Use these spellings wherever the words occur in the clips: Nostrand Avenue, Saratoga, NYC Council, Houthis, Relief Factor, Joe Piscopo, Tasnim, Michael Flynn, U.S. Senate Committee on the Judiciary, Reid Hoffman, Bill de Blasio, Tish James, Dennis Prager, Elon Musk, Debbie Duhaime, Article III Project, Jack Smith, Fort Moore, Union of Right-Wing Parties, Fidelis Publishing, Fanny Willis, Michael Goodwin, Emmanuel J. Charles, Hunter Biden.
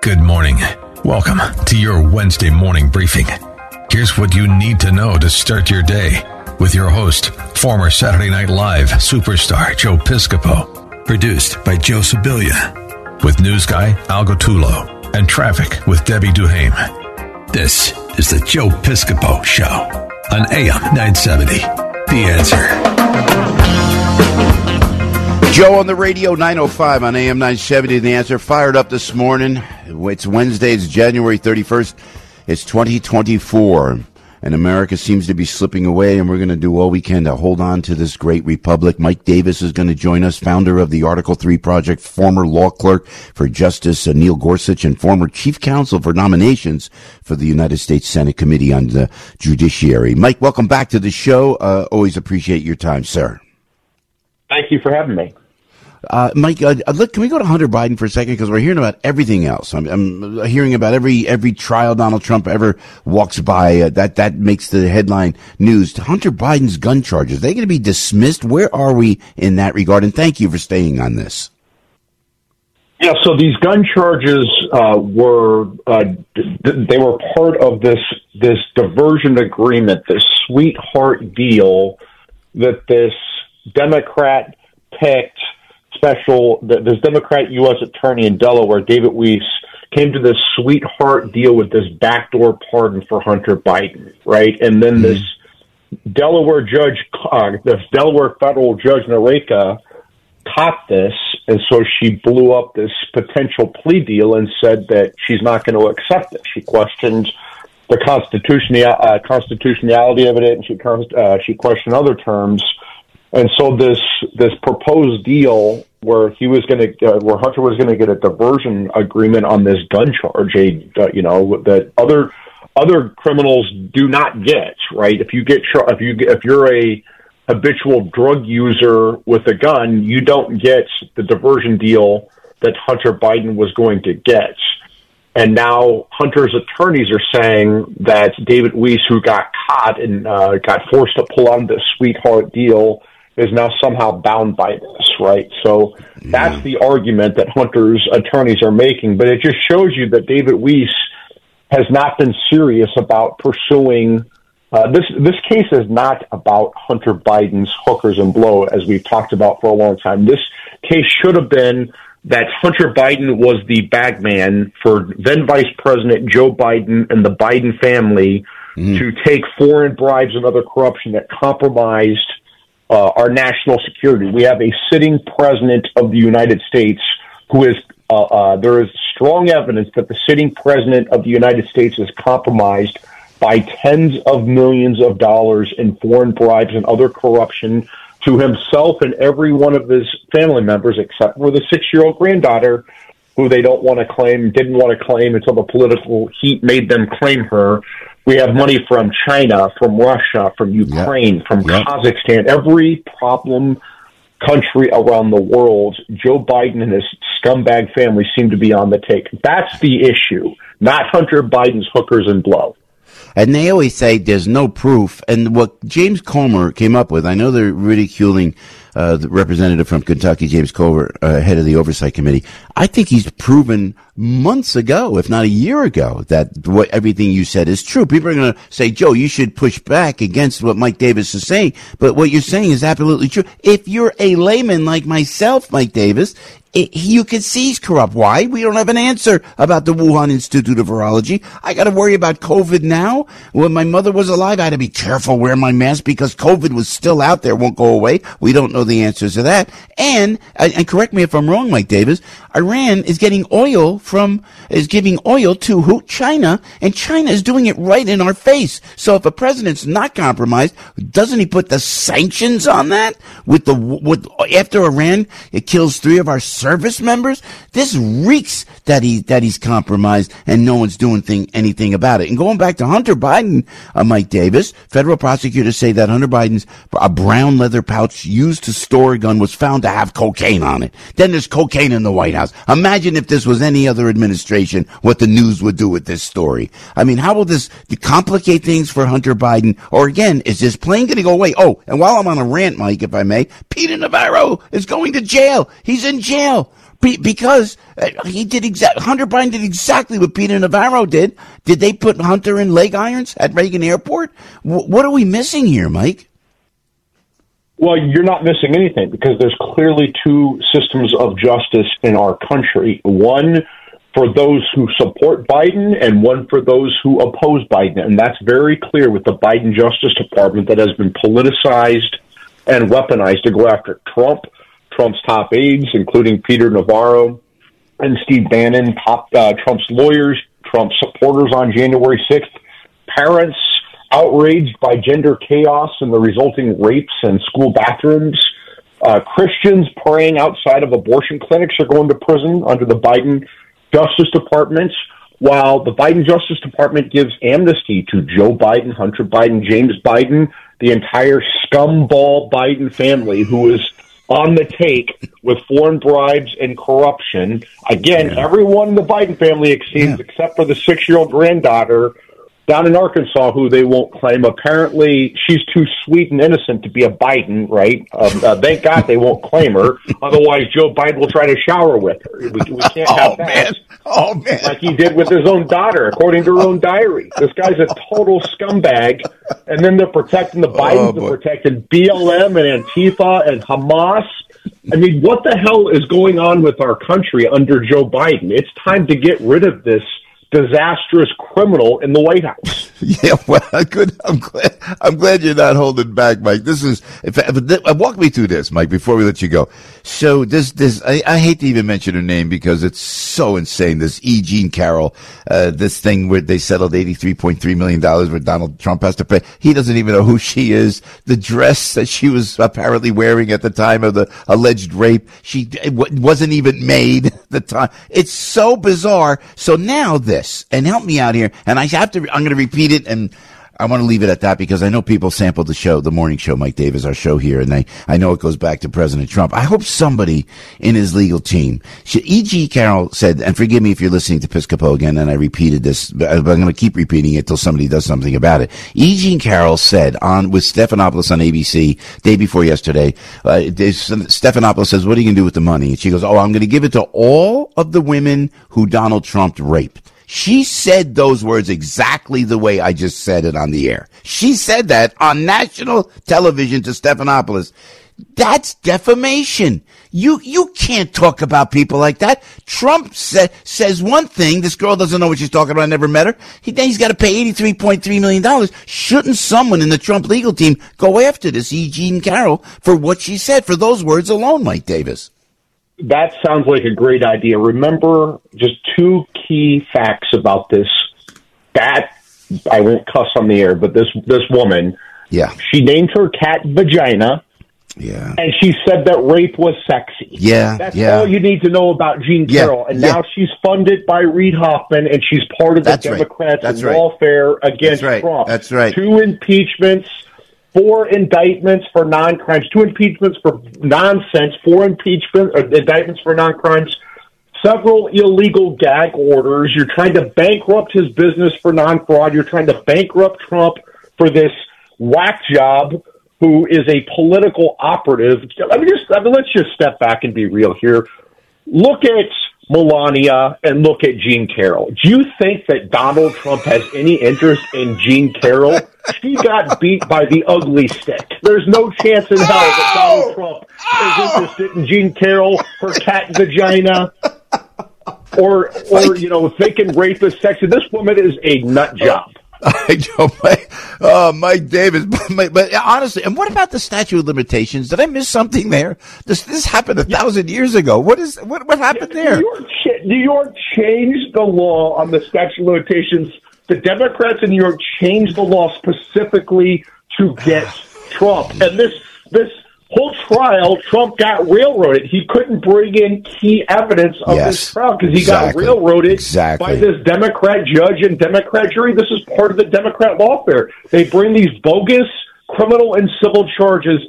Good morning. Welcome to your Wednesday morning briefing. Here's what you need to know to start your day with your host, former Saturday Night Live superstar Joe Piscopo, produced by Joe Sibilia, with news guy Al Gattulo and traffic with Debbie Duhaime. This is the Joe Piscopo Show on AM 970. The Answer. Joe on the radio, 905 on AM 970. The Answer. Fired up this morning. It's Wednesday. It's January 31st. It's 2024, and America seems to be slipping away, and we're going to do all we can to hold on to this great republic. Mike Davis is going to join us, founder of the Article 3 Project, former law clerk for Justice Neil Gorsuch, and former chief counsel for nominations for the United States Senate Committee on the Judiciary. Mike, welcome back to the show. Always appreciate your time, sir. Thank you for having me. Mike, look, can we go to Hunter Biden for a second? Because we're hearing about everything else. I'm hearing about every trial Donald Trump ever walks by. That makes the headline news. Hunter Biden's gun charges, they're going to be dismissed. Where are we in that regard? And thank you for staying on this. Yeah, so these gun charges were part of this diversion agreement, this sweetheart deal that this Democrat picked. This Democrat U.S. attorney in Delaware, David Weiss, came to this sweetheart deal with this backdoor pardon for Hunter Biden, right? And then this Delaware judge, this Delaware federal judge, Nareka, caught this, and so she blew up this potential plea deal and said that she's not going to accept it. She questioned the constitutionality of it, and she questioned other terms. And so this proposed deal where Hunter was going to get a diversion agreement on this gun charge, that other criminals do not get, right? If you're a habitual drug user with a gun, you don't get the diversion deal that Hunter Biden was going to get. And now Hunter's attorneys are saying that David Weiss, who got caught and got forced to pull out this sweetheart deal, is now somehow bound by this, right? So that's the argument that Hunter's attorneys are making. But it just shows you that David Weiss has not been serious about pursuing this case is not about Hunter Biden's hookers and blow, as we've talked about for a long time. This case should have been that Hunter Biden was the bag man for then Vice President Joe Biden and the Biden family to take foreign bribes and other corruption that compromised our national security. We have a sitting president of the United States who is, there is strong evidence that the sitting president of the United States is compromised by tens of millions of dollars in foreign bribes and other corruption to himself and every one of his family members, except for the 6-year-old granddaughter, who they don't want to claim, didn't want to claim until the political heat made them claim her. We have money from China, from Russia, from Ukraine, from Kazakhstan, every problem country around the world. Joe Biden and his scumbag family seem to be on the take. That's the issue, not Hunter Biden's hookers and blow. And they always say there's no proof. And what James Comer came up with, I know they're ridiculing the representative from Kentucky, James Comer, head of the Oversight Committee. I think he's proven months ago, if not a year ago, that what everything you said is true. People are going to say, Joe, you should push back against what Mike Davis is saying. But what you're saying is absolutely true. If you're a layman like myself, Mike Davis, you can see he's corrupt. Why? We don't have an answer about the Wuhan Institute of Virology. I got to worry about COVID now. When my mother was alive, I had to be careful wearing my mask because COVID was still out there, won't go away. We don't know the answers to that. And correct me if I'm wrong, Mike Davis, Iran is getting oil from, is giving oil to who? China, and China is doing it right in our face. So if a president's not compromised, doesn't he put the sanctions on that? With after Iran, it kills three of our service members. This reeks that he's compromised, and no one's doing anything about it. And going back to Hunter Biden, Mike Davis, federal prosecutors say that Hunter Biden's a brown leather pouch used to store a gun was found to have cocaine on it. Then there's cocaine in the White House. Imagine if this was any other administration, what the news would do with this story. I mean, how will this complicate things for Hunter Biden? Or again, is this plane going to go away? Oh, and while I'm on a rant, Mike, if I may, Peter Navarro is going to jail. He's in jail. Because he did Hunter Biden did exactly what Peter Navarro did. Did they put Hunter in leg irons at Reagan Airport? What are we missing here, Mike? Well, you're not missing anything, because there's clearly two systems of justice in our country. One for those who support Biden and one for those who oppose Biden. And that's very clear with the Biden Justice Department that has been politicized and weaponized to go after Trump's top aides, including Peter Navarro and Steve Bannon, Trump's lawyers, Trump's supporters on January 6th, parents outraged by gender chaos and the resulting rapes in school bathrooms, Christians praying outside of abortion clinics are going to prison under the Biden Justice Department, while the Biden Justice Department gives amnesty to Joe Biden, Hunter Biden, James Biden, the entire scumball Biden family who is on the take with foreign bribes and corruption. Again, everyone in the Biden family exceeds, except for the 6-year-old granddaughter down in Arkansas, who they won't claim. Apparently, she's too sweet and innocent to be a Biden, right? Thank God they won't claim her. Otherwise, Joe Biden will try to shower with her. We can't have that. Man. Oh, man. Like he did with his own daughter, according to her own diary. This guy's a total scumbag. And then they're protecting the Bidens, they're protecting BLM and Antifa and Hamas. I mean, what the hell is going on with our country under Joe Biden? It's time to get rid of this disastrous criminal in the White House. Yeah, well, good. I'm glad you're not holding back, Mike. This is, walk me through this, Mike, before we let you go. So I hate to even mention her name because it's so insane. This E. Jean Carroll, this thing where they settled $83.3 million where Donald Trump has to pay. He doesn't even know who she is. The dress that she was apparently wearing at the time of the alleged rape, it wasn't even made at the time. It's so bizarre. So now this, and help me out here, and I'm going to repeat it, and I want to leave it at that because I know people sampled the show, the morning show, Mike Davis, our show here, and I know it goes back to President Trump. I hope somebody in his legal team, E.G. Carroll said, and forgive me if you're listening to Piscopo again, and I repeated this, but I'm going to keep repeating it till somebody does something about it. E.G. Carroll said with Stephanopoulos on ABC day before yesterday, Stephanopoulos says, what are you going to do with the money? And she goes, I'm going to give it to all of the women who Donald Trump raped. She said those words exactly the way I just said it on the air. She said that on national television to Stephanopoulos. That's defamation. You can't talk about people like that. Trump says one thing. This girl doesn't know what she's talking about. I never met her. Then he's got to pay $83.3 million. Shouldn't someone in the Trump legal team go after this E. Jean Carroll for what she said, for those words alone, Mike Davis? That sounds like a great idea. Remember just two key facts about this. That, I won't cuss on the air, but this woman, she named her cat Vagina, and she said that rape was sexy. That's all you need to know about Jean Carroll. And now she's funded by Reid Hoffman, and she's part of the Democrats and lawfare against Trump. That's right. 2 impeachments. 4 indictments for non-crimes, 2 impeachments for nonsense, 4 indictments for non-crimes, several illegal gag orders. You're trying to bankrupt his business for non-fraud. You're trying to bankrupt Trump for this whack job who is a political operative. Let's just step back and be real here. Look at Melania and look at Jean Carroll. Do you think that Donald Trump has any interest in Jean Carroll? She got beat by the ugly stick. There's no chance in hell that Donald Trump is interested in Jean Carroll, her cat Vagina, or if they can rape a sexy. This woman is a nut job. Mike Davis. But honestly, and what about the statute of limitations? Did I miss something there? This happened 1,000 years ago. What happened there? New York changed the law on the statute of limitations. The Democrats in New York changed the law specifically to get Trump. And this whole trial, Trump got railroaded. He couldn't bring in key evidence of this trial because he got railroaded by this Democrat judge and Democrat jury. This is part of the Democrat lawfare. They bring these bogus criminal and civil charges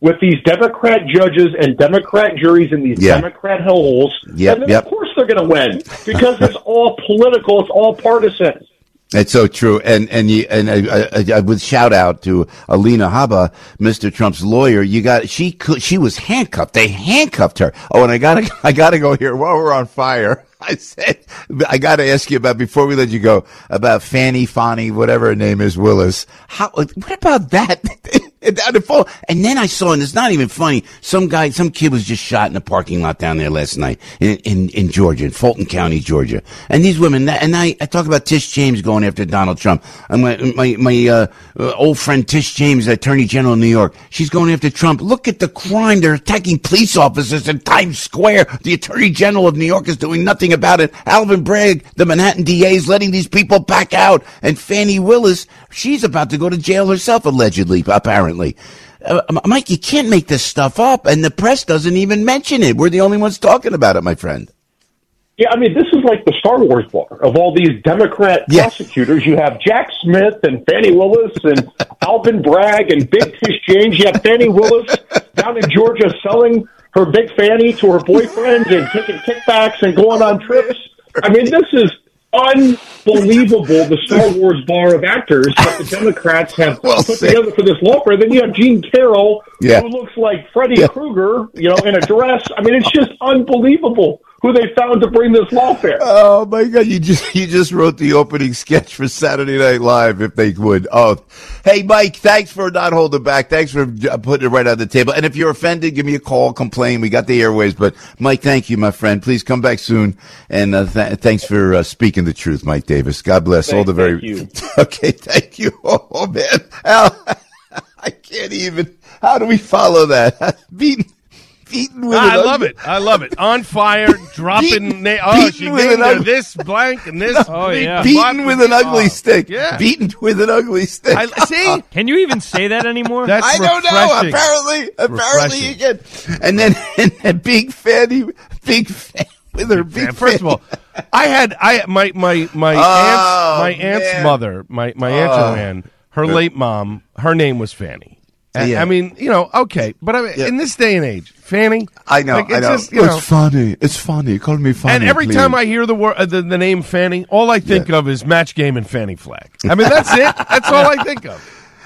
with these Democrat judges and Democrat juries in these Democrat hellholes. And then, of course, they're going to win because it's all political. It's all partisan. It's so true, and I would shout out to Alina Haba, Mr. Trump's lawyer. She was handcuffed. They handcuffed her. Oh, and I gotta go here while we're on fire. I said I gotta ask you about before we let you go about Fanny, whatever her name is, Willis. What about that? And then I saw, and it's not even funny, some kid was just shot in a parking lot down there last night in Georgia, in Fulton County, Georgia. And these women, and I talk about Tish James going after Donald Trump. And my old friend Tish James, Attorney General of New York, she's going after Trump. Look at the crime. They're attacking police officers in Times Square. The Attorney General of New York is doing nothing about it. Alvin Bragg, the Manhattan DA, is letting these people back out. And Fanny Willis, she's about to go to jail herself, allegedly, apparently. Mike, you can't make this stuff up, and the press doesn't even mention it. We're the only ones talking about it, my friend. Yeah, I mean, this is like the Star Wars bar of all these Democrat prosecutors. You have Jack Smith and Fannie Willis and Alvin Bragg and Big Tish James. You have Fannie Willis down in Georgia selling her Big Fanny to her boyfriend and taking kickbacks and going on trips. I mean, this is unbelievable, the Star Wars bar of actors that the Democrats have put together for this lawfare. Then you have Jean Carroll, who looks like Freddy Krueger, in a dress. I mean, it's just unbelievable who they found to bring this lawfare. Oh, my God. You just wrote the opening sketch for Saturday Night Live, if they would. Oh, hey, Mike, thanks for not holding back. Thanks for putting it right on the table. And if you're offended, give me a call, complain. We got the airwaves. But, Mike, thank you, my friend. Please come back soon. And thanks for speaking the truth, Mike Davis. God bless. Okay, thank you. Oh, man. Al, I can't even. How do we follow that? I love it. On fire, dropping. She named her this blank and this. Beaten with an ugly stick. Yeah. Beaten with an ugly stick. See? Can you even say that anymore? I don't know. Apparently you can. And then Big Fanny with her big. First of all, I had my aunt's mother, my aunt Joanne. Her late mom. Her name was Fanny. Yeah. I mean, okay, but I mean, in this day and age, Fanny. I know. Like, I know. Just, it's funny. It's funny. Call me Fanny. And every time I hear the word, the name Fanny, all I think of is Match Game and Fanny Flag. I mean, that's it. That's all I think of.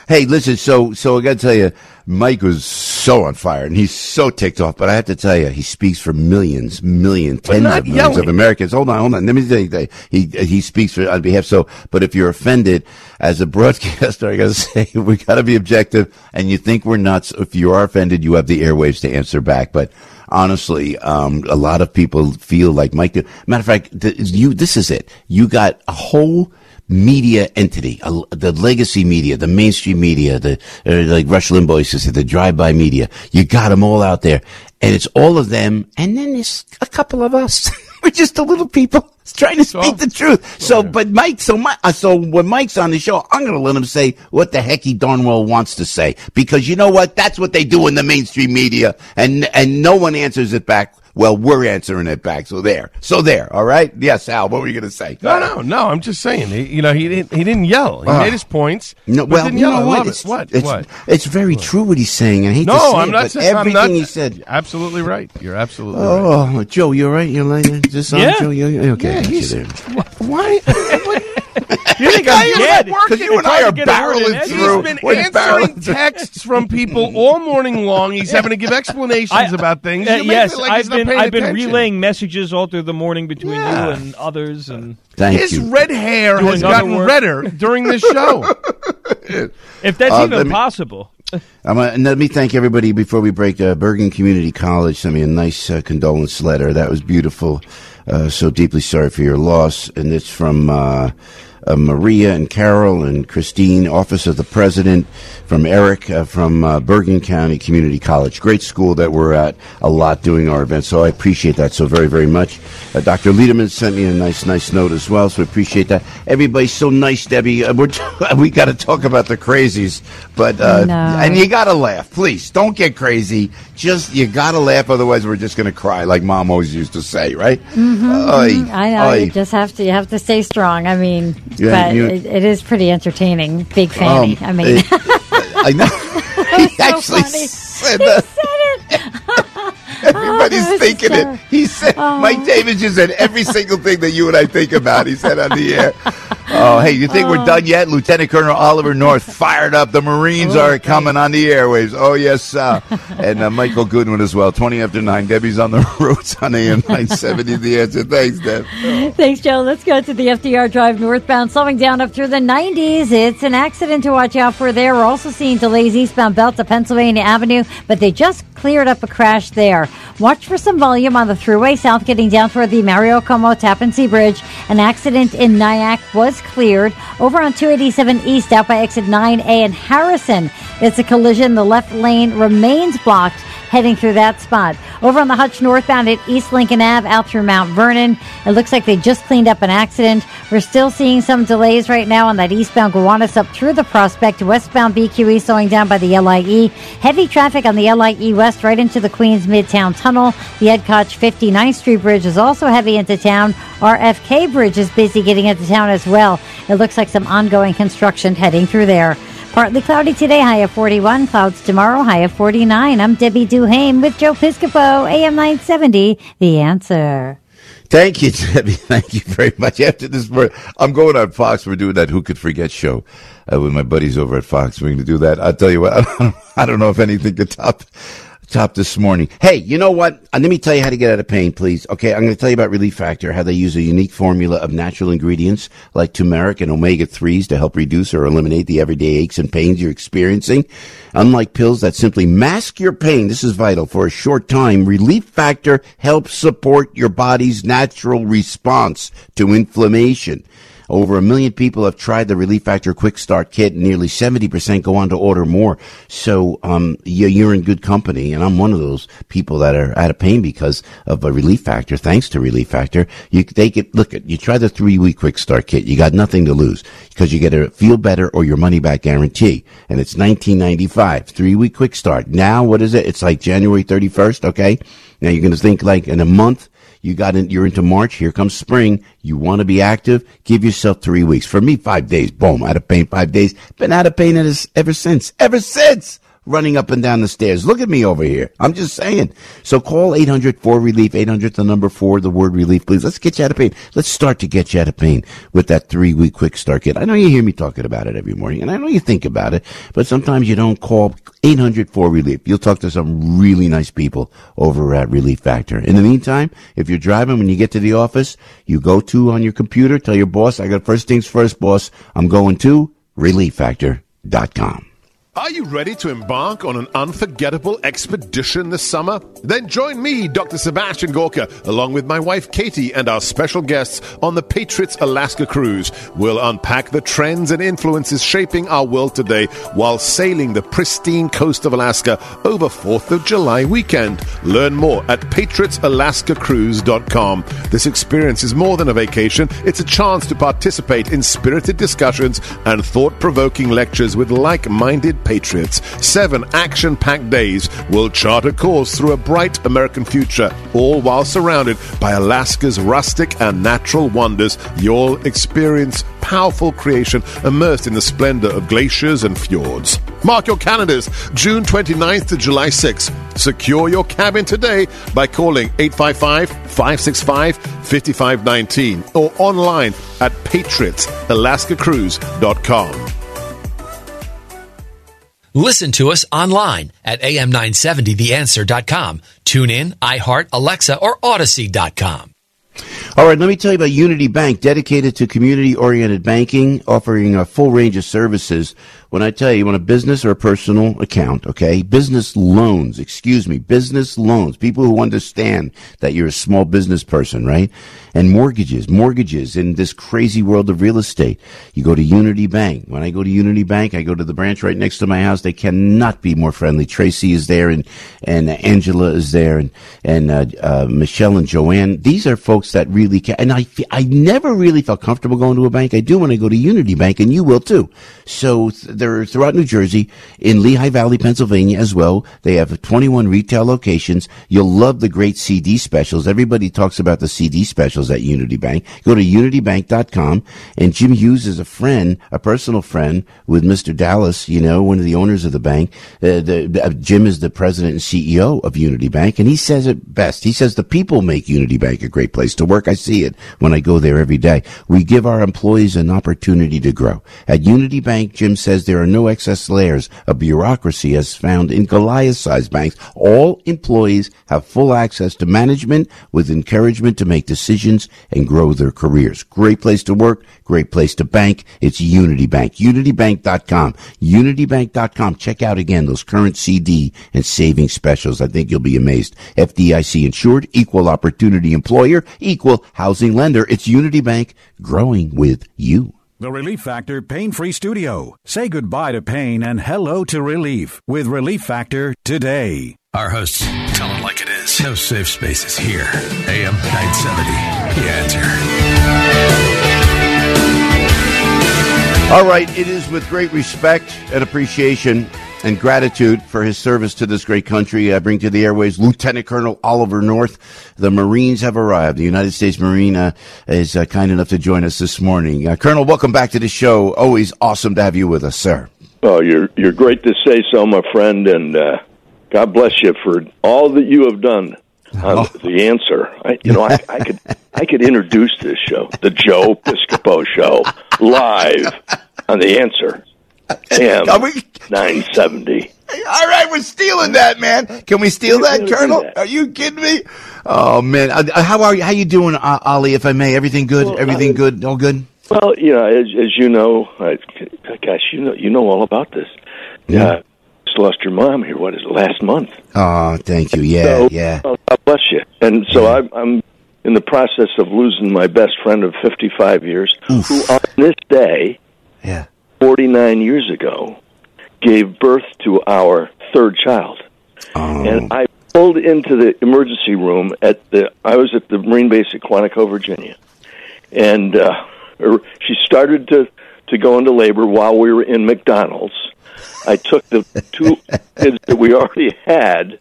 Hey, listen. So I got to tell you, Mike was so on fire, and he's so ticked off. But I have to tell you, he speaks for tens of millions of Americans. Hold on. Let me tell you, he speaks on behalf. So, but if you're offended as a broadcaster, I got to say we got to be objective. And you think we're nuts? If you are offended, you have the airwaves to answer back. But honestly, a lot of people feel like Mike did. Matter of fact, this is it. You got a whole media entity, the legacy media, the mainstream media, like Rush Limbaugh used to say, the drive-by media. You got them all out there, and it's all of them, and then there's a couple of us. We're just the little people trying to speak the truth. So when Mike's on the show, I'm going to let him say what the heck he darn well wants to say, because you know what? That's what they do in the mainstream media, and no one answers it back. Well, we're answering it back. So there. All right. Yes, Al. What were you going to say? No. I'm just saying. He didn't yell. He made his points. No. Well, didn't yell. What? It's very true what he's saying. I hate to say it, but everything he said. Absolutely right. You're absolutely right. Oh, Joe, you're right. You're like this. Joe, you're okay. Yeah, why? You think I'm dead? Because you and I are barreling through. He's been answering texts from people all morning long. He's having to give explanations about things. I've been relaying messages all through the morning between you and others. And His red hair has gotten redder during this show. If that's even possible. Let me thank everybody before we break. Bergen Community College sent me a nice condolence letter. That was beautiful. So deeply sorry for your loss. And it's from Maria and Carol and Christine, Office of the President, from Eric, from Bergen County Community College. Great school that we're at a lot doing our events, so I appreciate that so very, very much. Dr. Lederman sent me a nice note as well, so I appreciate that. Everybody's so nice, Debbie. We got to talk about the crazies, but and you got to laugh. Please, don't get crazy. Just you got to laugh, otherwise we're just going to cry, like Mom always used to say, right? Mm-hmm, I know. You just have to stay strong. I mean, yeah, but it is pretty entertaining. Big Fanny. I mean, I know. He actually said it. Everybody's thinking it. He said, Mike Davis just said every single thing that you and I think about, he said on the air. Oh, hey, you think we're done yet? Lieutenant Colonel Oliver North fired up. The Marines are coming on the airwaves. Oh, yes. And Michael Goodwin as well. 20 after 9. Debbie's on the roads on AM 970. The Answer. Thanks, Deb. Thanks, Joe. Let's go to the FDR Drive northbound. Slowing down up through the 90s. It's an accident to watch out for there. We're also seeing delays eastbound Belt to Pennsylvania Avenue, but they just cleared up a crash there. Watch for some volume on the thruway south getting down toward the Mario Cuomo Tappan Zee Bridge. An accident in Nyack was cleared. Over on 287 East out by exit 9A in Harrison, it's a collision. The left lane remains blocked heading through that spot. Over on the Hutch northbound at East Lincoln Ave out through Mount Vernon, it looks like they just cleaned up an accident. We're still seeing some delays right now on that eastbound Gowanus up through the Prospect. Westbound BQE slowing down by the LIE. Heavy traffic on the LIE West right into the Queens Midtown Tunnel. The Edcotch 59th Street Bridge is also heavy into town. RFK Bridge is busy getting into town as well. It looks like some ongoing construction heading through there. Partly cloudy today, high of 41. Clouds tomorrow, high of 49. I'm Debbie Duhaime with Joe Piscopo, AM 970, The Answer. Thank you, Debbie. Thank you very much. After this, I'm going on Fox. We're doing that Who Could Forget show with my buddies over at Fox. We're going to do that. I'll tell you what, I don't know if anything could top this morning. Hey, you know what? Let me tell you how to get out of pain, please. Okay, I'm going to tell you about Relief Factor, how they use a unique formula of natural ingredients like turmeric and omega-3s to help reduce or eliminate the everyday aches and pains you're experiencing. Unlike pills that simply mask your pain, this is vital. For a short time, Relief Factor helps support your body's natural response to inflammation. Over 1 million people have tried the Relief Factor Quick Start Kit, and nearly 70% go on to order more. So you're in good company, and I'm one of those people that are out of pain because of a Relief Factor. Thanks to Relief Factor, you try the 3-week Quick Start Kit. You got nothing to lose because you get a feel better or your money back guarantee, and it's $19.95. 3-week Quick Start. Now what is it? It's like January 31st. Okay, now you're going to think like in a month. You're into March. Here comes spring. You want to be active? Give yourself 3 weeks. For me, 5 days. Boom. Out of pain, 5 days. Been out of pain ever since. Ever since. Running up and down the stairs. Look at me over here. I'm just saying. So call 800-4-RELIEF, 800-4, the word relief, please. Let's get you out of pain. Let's start to get you out of pain with that 3-week Quick Start Kit. I know you hear me talking about it every morning, and I know you think about it, but sometimes you don't call 800-4-RELIEF. You'll talk to some really nice people over at Relief Factor. In the meantime, if you're driving, when you get to the office, you go to on your computer, tell your boss, I got first things first, boss. I'm going to relieffactor.com. Are you ready to embark on an unforgettable expedition this summer? Then join me, Dr. Sebastian Gorka, along with my wife Katie and our special guests on the Patriots Alaska Cruise. We'll unpack the trends and influences shaping our world today while sailing the pristine coast of Alaska over 4th of July weekend. Learn more at patriotsalaskacruise.com. This experience is more than a vacation. It's a chance to participate in spirited discussions and thought-provoking lectures with like-minded Patriots. 7 action-packed days will chart a course through a bright American future, all while surrounded by Alaska's rustic and natural wonders. You'll experience powerful creation immersed in the splendor of glaciers and fjords. Mark your calendars, June 29th to July 6th. Secure your cabin today by calling 855-565-5519 or online at patriotsalaskacruise.com. Listen to us online at am970theanswer.com. Tune in, iHeart, Alexa, or Odyssey.com. All right, let me tell you about Unity Bank, dedicated to community-oriented banking, offering a full range of services. When I tell you, you want a business or a personal account, okay? Business loans. People who understand that you're a small business person, right? And mortgages in this crazy world of real estate. You go to Unity Bank. When I go to Unity Bank, I go to the branch right next to my house. They cannot be more friendly. Tracy is there, and Angela is there, and Michelle and Joanne. These are folks that really can. And I never really felt comfortable going to a bank. I do when I go to Unity Bank, and you will too. So they're throughout New Jersey, in Lehigh Valley, Pennsylvania as well. They have 21 retail locations. You'll love the great CD specials. Everybody talks about the CD specials at Unity Bank. Go to unitybank.com. And Jim Hughes is a friend, a personal friend with Mr. Dallas, you know, one of the owners of the bank. Jim is the president and CEO of Unity Bank, and he says it best. He says the people make Unity Bank a great place to work. I see it when I go there every day. We give our employees an opportunity to grow. At Unity Bank, Jim says there are no excess layers of bureaucracy as found in Goliath-sized banks. All employees have full access to management with encouragement to make decisions and grow their careers. Great place to work, great place to bank. It's Unity Bank. Unitybank.com. Unitybank.com. Check out again those current CD and savings specials. I think you'll be amazed. FDIC insured, equal opportunity employer, equal housing lender. It's Unity Bank, growing with you. The Relief Factor Pain-Free Studio. Say goodbye to pain and hello to relief with Relief Factor today. Our hosts tell them like it is. No safe spaces here. AM 970. The answer. All right. It is with great respect and appreciation and gratitude for his service to this great country. I bring to the airways Lieutenant Colonel Oliver North. The Marines have arrived. The United States Marine is kind enough to join us this morning. Colonel, welcome back to the show. Always awesome to have you with us, sir. Oh, you're great to say so, my friend, and God bless you for all that you have done on The Answer. I could introduce this show, the Joe Piscopo Show, live on The Answer. AM 970. All right, we're stealing that, man. Can we steal that, Colonel? That. Are you kidding me? Oh, man. How are you? How you doing, Ollie, if I may? Everything good? Well, everything good? All good? Well, you know, as you know, gosh, you know all about this. Yeah. Just lost your mom here, last month. Oh, thank you. Yeah, so, yeah. God bless you. And so yeah. I'm in the process of losing my best friend of 55 years, oof, who on this day, yeah, 49 years ago, gave birth to our third child. Oh. And I pulled into the emergency room I was at the Marine Base at Quantico, Virginia. And she started to go into labor while we were in McDonald's. I took the two kids that we already had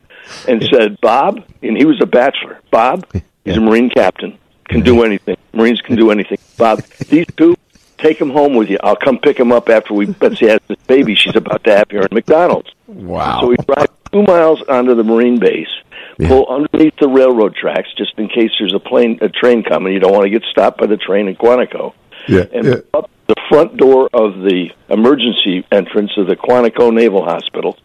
and said, Bob, and he was a bachelor. Bob, he's a Marine captain, can do anything. Marines can do anything. Bob, these two, take him home with you. I'll come pick him up after Betsy has this baby she's about to have here at McDonald's. Wow. So we drive 2 miles onto the Marine base, pull underneath the railroad tracks just in case there's a train coming. You don't want to get stopped by the train in Quantico. Yeah. And up the front door of the emergency entrance of the Quantico Naval Hospital,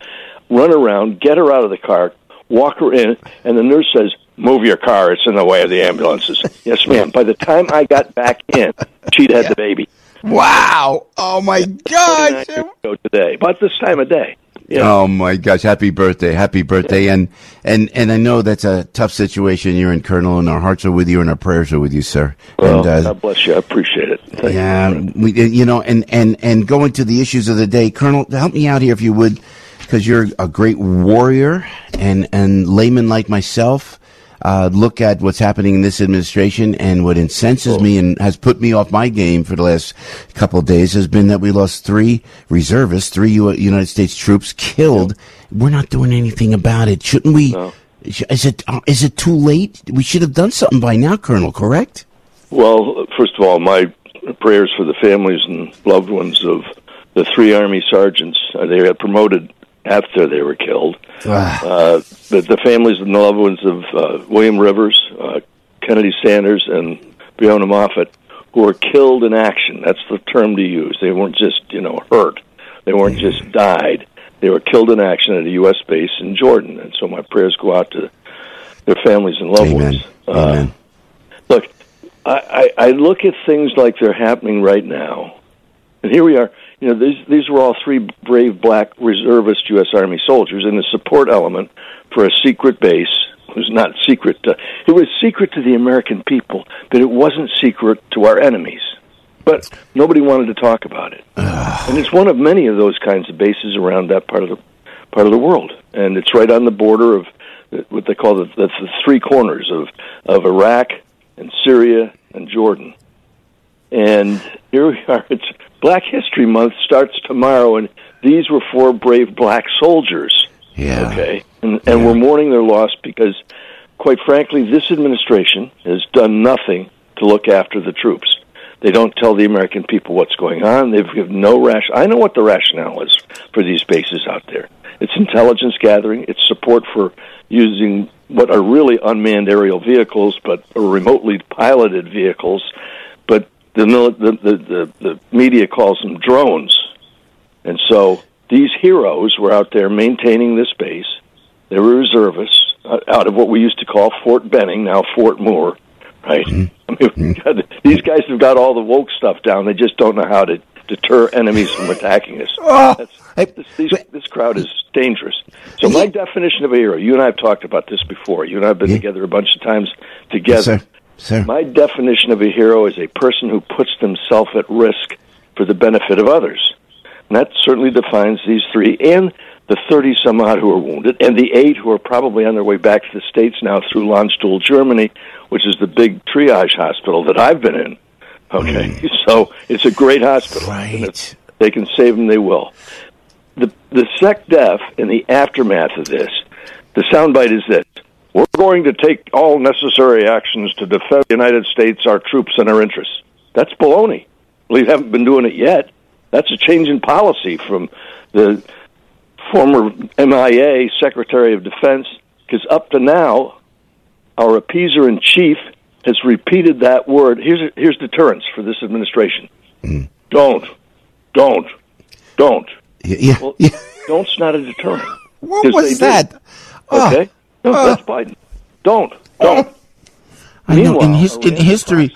run around, get her out of the car, walk her in, and the nurse says, move your car, it's in the way of the ambulances. Yes, ma'am. By the time I got back in, she'd had the baby. Wow! Oh my gosh! Today, about this time of day. Yeah. Oh my gosh! Happy birthday! Yeah. And I know that's a tough situation you're in, Colonel. And our hearts are with you, and our prayers are with you, sir. Well, and, God bless you. I appreciate it. Thank you. And going to the issues of the day, Colonel, help me out here if you would, because you're a great warrior and layman like myself. Look at what's happening in this administration, and what incenses me and has put me off my game for the last couple of days has been that we lost 3 reservists, 3 United States troops killed. No. We're not doing anything about it. Shouldn't we? No. Is it too late? We should have done something by now, Colonel, correct? Well, first of all, my prayers for the families and loved ones of the 3 Army sergeants. They got promoted after they were killed. The families and the loved ones of William Rivers, Kennedy Sanders, and Breonna Moffett, who were killed in action. That's the term to use. They weren't just, hurt. They weren't just died. They were killed in action at a U.S. base in Jordan. And so my prayers go out to their families and loved ones. Amen. Look, I look at things like they're happening right now. And here we are. You know, these were all three brave black reservist U.S. Army soldiers in the support element for a secret base. It was not secret. It was secret to the American people, but it wasn't secret to our enemies. But nobody wanted to talk about it. And it's one of many of those kinds of bases around that part of the world. And it's right on the border of what they call the three corners of Iraq and Syria and Jordan. And here we are. It's Black History Month starts tomorrow, and these were four brave black soldiers. Yeah. Okay. And we're mourning their loss because, quite frankly, this administration has done nothing to look after the troops. They don't tell the American people what's going on. They've given no rationale. I know what the rationale is for these bases out there. It's intelligence gathering. It's support for using what are really unmanned aerial vehicles, but remotely piloted vehicles. But the media calls them drones. And so these heroes were out there maintaining this base. They were reservists out of what we used to call Fort Benning, now Fort Moore. Right? Mm-hmm. I mean, these guys have got all the woke stuff down. They just don't know how to deter enemies from attacking us. This crowd is dangerous. So my definition of a hero, you and I have talked about this before. You and I have been together a bunch of times together. Yes, sir. My definition of a hero is a person who puts themselves at risk for the benefit of others. And that certainly defines these three and the 30-some-odd who are wounded, and the 8 who are probably on their way back to the States now through Landstuhl, Germany, which is the big triage hospital that I've been in. Okay, so it's a great hospital. Right. If they can save them, they will. The SecDef and the aftermath of this, the soundbite is this. We're going to take all necessary actions to defend the United States, our troops, and our interests. That's baloney. We haven't been doing it yet. That's a change in policy from the former MIA Secretary of Defense, because up to now, our appeaser-in-chief has repeated that word. Here's deterrence for this administration. Mm. Don't. Yeah. Well, don't's not a deterrent. What was that? Okay. That's Biden. Don't. I know, in history,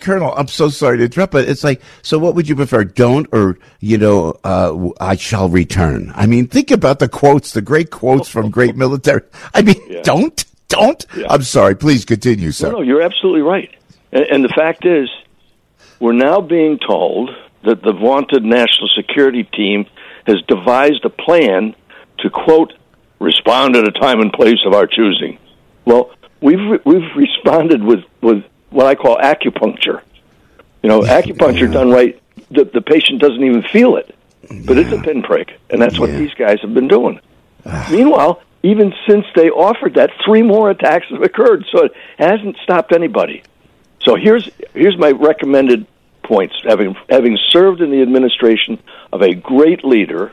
Colonel, I'm so sorry to interrupt, but it's like, so what would you prefer, don't or, I shall return? I mean, think about the quotes, the great quotes from great military. I mean, don't. Yeah. I'm sorry. Please continue, sir. No, you're absolutely right. And the fact is, we're now being told that the vaunted national security team has devised a plan to, quote, respond at a time and place of our choosing. Well, We've responded with what I call acupuncture. Acupuncture done right, the patient doesn't even feel it, but it's a pinprick, and that's what these guys have been doing. Meanwhile, even since they offered that, 3 more attacks have occurred, so it hasn't stopped anybody. So here's my recommended points, having served in the administration of a great leader,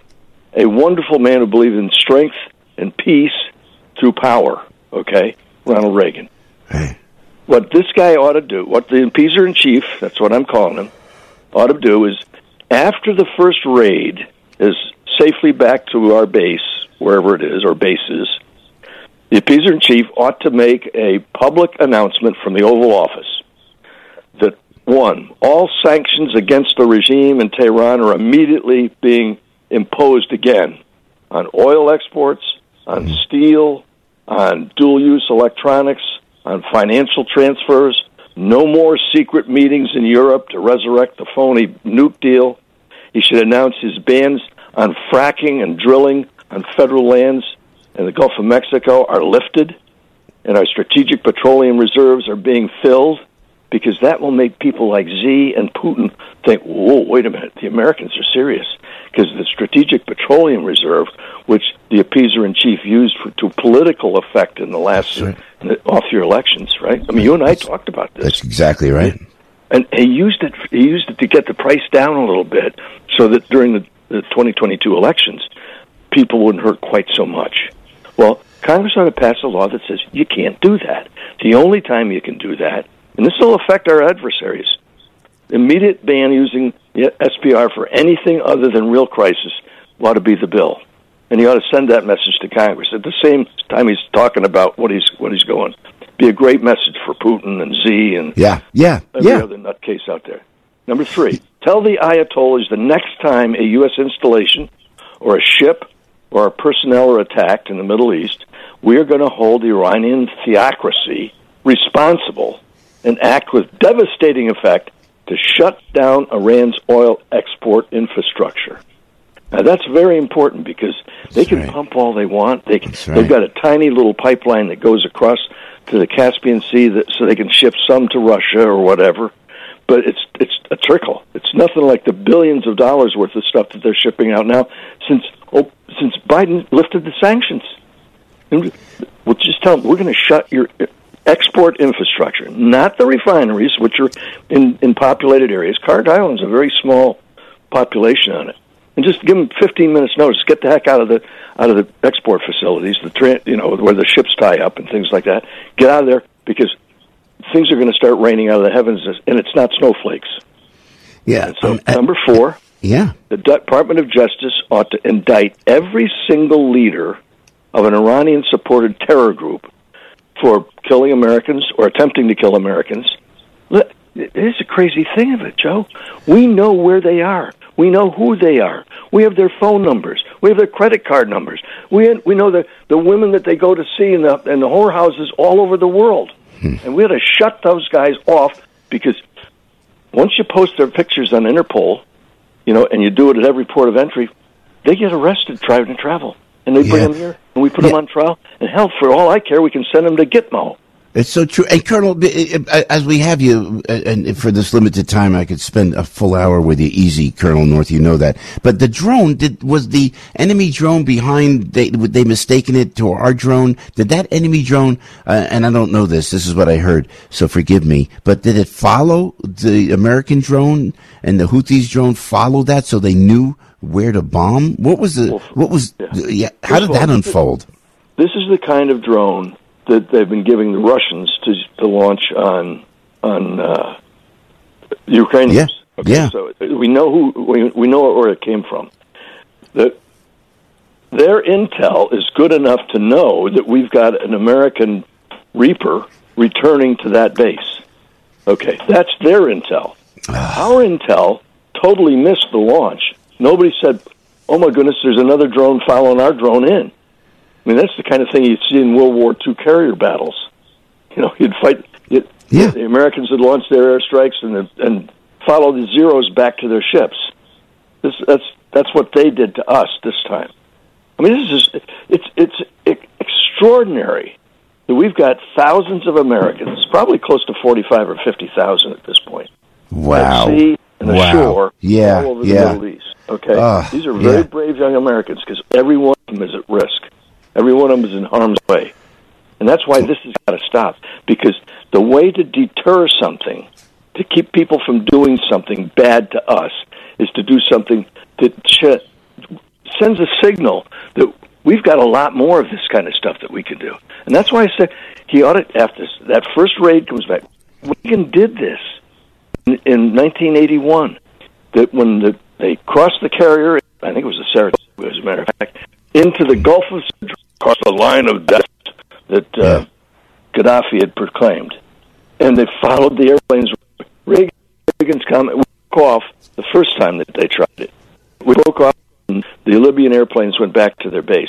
a wonderful man who believed in strength and peace through power, okay? Ronald Reagan. Hey. What this guy ought to do, what the appeaser-in-chief, that's what I'm calling him, ought to do is, after the first raid is safely back to our base, wherever it is, or bases, the appeaser-in-chief ought to make a public announcement from the Oval Office that, 1, all sanctions against the regime in Tehran are immediately being imposed again on oil exports, on steel, on dual-use electronics, on financial transfers, no more secret meetings in Europe to resurrect the phony nuke deal. He should announce his bans on fracking and drilling on federal lands in the Gulf of Mexico are lifted, and our strategic petroleum reserves are being filled, because that will make people like Z and Putin think, whoa, wait a minute, the Americans are serious. Because the Strategic Petroleum Reserve, which the appeaser-in-chief used to political effect in the last off-year elections, right? I mean, you and I talked about this. That's exactly right. And he used it. He used it to get the price down a little bit, so that during the 2022 elections, people wouldn't hurt quite so much. Well, Congress ought to pass a law that says you can't do that. The only time you can do that, and this will affect our adversaries. Immediate ban using the SPR for anything other than real crisis ought to be the bill, and he ought to send that message to Congress at the same time he's talking about what he's going. be a great message for Putin and Z and every other nutcase out there. Number three, tell the Ayatollahs the next time a U.S. installation or a ship or a personnel are attacked in the Middle East, we are going to hold the Iranian theocracy responsible and act with devastating effect to shut down Iran's oil export infrastructure. Now, that's very important because they can pump all they want. They've got a tiny little pipeline that goes across to the Caspian Sea so they can ship some to Russia or whatever. But it's a trickle. It's nothing like the billions of dollars worth of stuff that they're shipping out now since Biden lifted the sanctions. And we'll just tell them, we're going to shut your export infrastructure, not the refineries, which are in populated areas. Card Island's a very small population on it. And just give them 15 minutes notice. Get the heck out of the export facilities, where the ships tie up and things like that. Get out of there because things are going to start raining out of the heavens, and it's not snowflakes. Yeah. And so number four. Yeah. The Department of Justice ought to indict every single leader of an Iranian-supported terror group for killing Americans or attempting to kill Americans. Look, it is a crazy thing of it, Joe. We know where they are. We know who they are. We have their phone numbers. We have their credit card numbers. We know the women that they go to see in the whorehouses all over the world. And we had to shut those guys off because once you post their pictures on Interpol, and you do it at every port of entry, they get arrested trying to travel. And they bring them here, and we put them on trial. And hell, for all I care, we can send them to Gitmo. It's so true. And Colonel, as we have you, and for this limited time, I could spend a full hour with you easy, Colonel North, you know that. But the drone, was the enemy drone behind, they mistaken it to our drone? Did that enemy drone, and I don't know this is what I heard, so forgive me, but did it follow the American drone and the Houthis drone follow that so they knew where to bomb? How did that unfold? This is the kind of drone that they've been giving the Russians to launch on Ukrainians. Yes. Yeah. Okay, yeah. So we know where it came from. Their intel is good enough to know that we've got an American Reaper returning to that base. Okay, that's their intel. Our intel totally missed the launch. Nobody said, "Oh my goodness, there's another drone following our drone in." I mean, that's the kind of thing you'd see in World War II carrier battles. You'd fight. The Americans would launch their airstrikes and follow the Zeros back to their ships. That's what they did to us this time. I mean, it's extraordinary that we've got thousands of Americans, probably close to 45 or 50,000 at this point. Wow. At sea and ashore all over the Middle East. Okay, these are very brave young Americans because every one of them is at risk. Every one of them is in harm's way. And that's why this has got to stop, because the way to deter something, to keep people from doing something bad to us, is to do something that sends a signal that we've got a lot more of this kind of stuff that we can do. And that's why I said he ought to, after that first raid comes back, Reagan did this in 1981, that when they crossed the carrier, I think it was the Saratoga, as a matter of fact, into the Gulf of across the line of death that Gaddafi had proclaimed. And they followed the airplanes. Reagan's comment, we broke off the first time that they tried it. We broke off, and the Libyan airplanes went back to their base.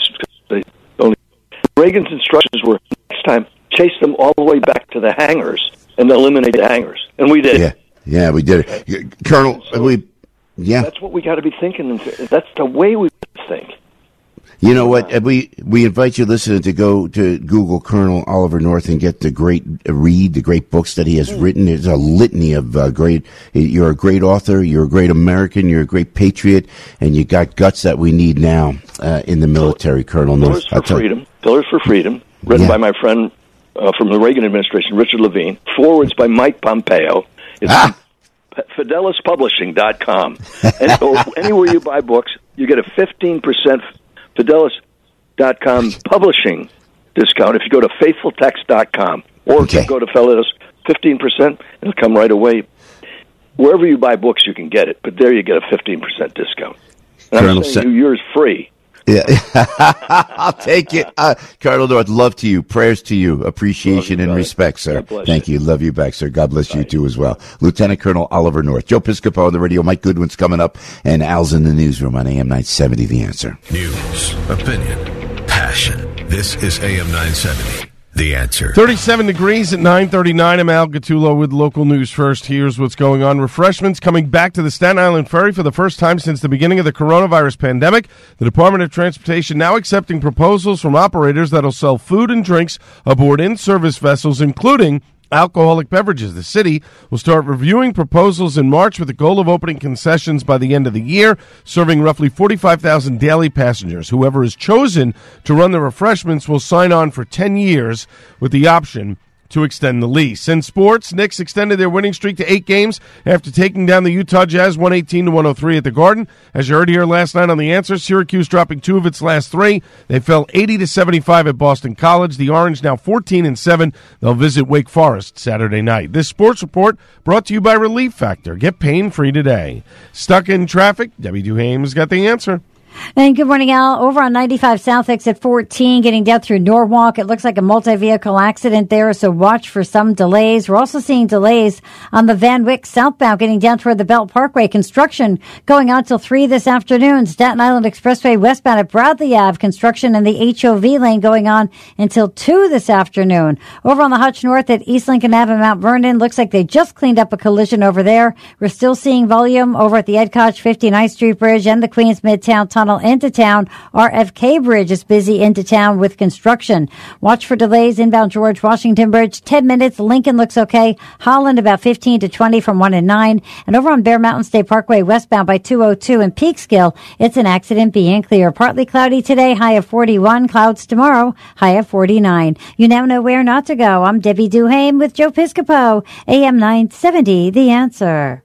Reagan's instructions were, next time, chase them all the way back to the hangars and eliminate the hangars. And we did. Yeah, we did it. Okay. Colonel, that's what we got to be thinking. That's the way we think. You know what? We invite you, listener, to go to Google Colonel Oliver North and get the great books that he has written. There's a litany of great. You're a great author. You're a great American. You're a great patriot, and you got guts that we need now in the military, Colonel North. Pillars for Freedom, written by my friend from the Reagan administration, Richard Levine. Forwards by Mike Pompeo. It's FidelisPublishing.com. And anywhere you buy books, you get a 15%. Fidelis.com publishing discount if you go to faithfultext.com or if you go to Fidelis, 15%, it'll come right away. Wherever you buy books, you can get it, but there you get a 15% discount. And I'm saying yours free. Yeah, I'll take it. Colonel North, love to you. Prayers to you. Appreciation and respect, sir. Thank you. Love you back, sir. God bless you, too, as well. Lieutenant Colonel Oliver North. Joe Piscopo on the radio. Mike Goodwin's coming up. And Al's in the newsroom on AM 970, The Answer. News, opinion, passion. This is AM 970, The Answer. 37 degrees at 9:39. I'm Al Gattulo with local news first. Here's what's going on. Refreshments coming back to the Staten Island Ferry for the first time since the beginning of the coronavirus pandemic. The Department of Transportation now accepting proposals from operators that'll sell food and drinks aboard in-service vessels, including alcoholic beverages. The city will start reviewing proposals in March with the goal of opening concessions by the end of the year, serving roughly 45,000 daily passengers. Whoever is chosen to run the refreshments will sign on for 10 years with the option to extend the lease. In sports, Knicks extended their winning streak to 8 games after taking down the Utah Jazz 118-103 at the Garden. As you heard here last night on The Answer, Syracuse dropping 2 of its last 3. They fell 80-75 at Boston College. The Orange now 14-7. They'll visit Wake Forest Saturday night. This sports report brought to you by Relief Factor. Get pain-free today. Stuck in traffic? Debbie Duhaime's got the answer. And good morning, Al. Over on 95 South Exit 14, getting down through Norwalk. It looks like a multi-vehicle accident there, so watch for some delays. We're also seeing delays on the Van Wyck southbound, getting down toward the Belt Parkway. Construction going on till 3 this afternoon. Staten Island Expressway westbound at Bradley Ave. Construction in the HOV lane going on until 2 this afternoon. Over on the Hutch North at East Lincoln Ave and Mount Vernon, looks like they just cleaned up a collision over there. We're still seeing volume over at the Edcotch 59th Street Bridge and the Queens Midtown Tunnel into town. RFK Bridge is busy into town with construction. Watch for delays inbound George Washington Bridge, 10 minutes. Lincoln looks okay. Holland about 15 to 20 from 1 and 9. And over on Bear Mountain State Parkway westbound by 202 in Peekskill, it's an accident being clear. Partly cloudy today, high of 41. Clouds tomorrow, high of 49. You now know where not to go. I'm Debbie Duhaime with Joe Piscopo. AM 970, The Answer.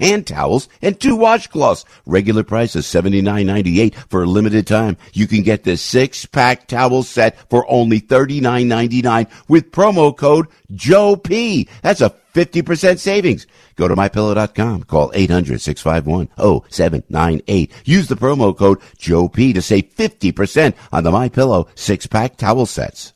hand towels, and 2 washcloths. Regular price is $79.98 for a limited time. You can get this 6-pack towel set for only $39.99 with promo code Joe P. That's a 50% savings. Go to MyPillow.com. Call 800-651-0798. Use the promo code Joe P to save 50% on the MyPillow 6-pack towel sets.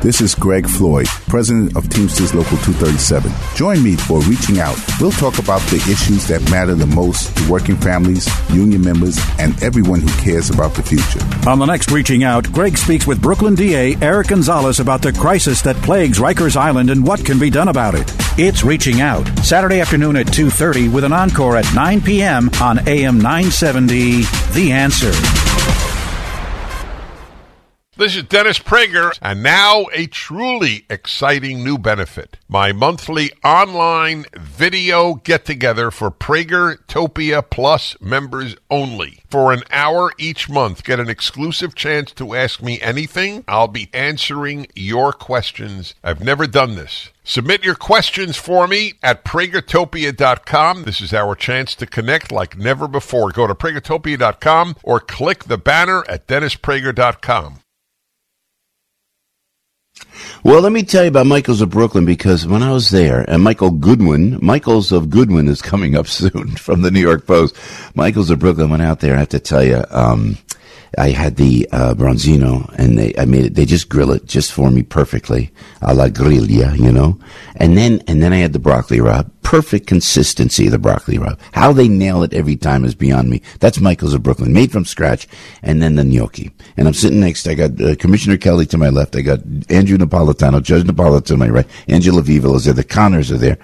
This is Greg Floyd, president of Teamsters Local 237. Join me for Reaching Out. We'll talk about the issues that matter the most to working families, union members, and everyone who cares about the future. On the next Reaching Out, Greg speaks with Brooklyn DA Eric Gonzalez about the crisis that plagues Rikers Island and what can be done about it. It's Reaching Out, Saturday afternoon at 2:30 with an encore at 9 p.m. on AM 970, The Answer. This is Dennis Prager, and now a truly exciting new benefit. My monthly online video get-together for Pragertopia Plus members only. For an hour each month, get an exclusive chance to ask me anything. I'll be answering your questions. I've never done this. Submit your questions for me at Pragertopia.com. This is our chance to connect like never before. Go to Pragertopia.com or click the banner at DennisPrager.com. Well, let me tell you about Michaels of Brooklyn, because when I was there, and Michaels of Goodwin is coming up soon from the New York Post. Michaels of Brooklyn went out there. I have to tell you, I had the bronzino, and I made it. They just grill it just for me perfectly, a la griglia, you know. And then I had the broccoli rabe. Perfect consistency of the broccoli rabe. How they nail it every time is beyond me. That's Michaels of Brooklyn, made from scratch. And then the gnocchi. And I'm sitting next. I got Commissioner Kelly to my left. I got Andrew Napolitano, Judge Napolitano to my right. Angela Vival is there. The Connors are there.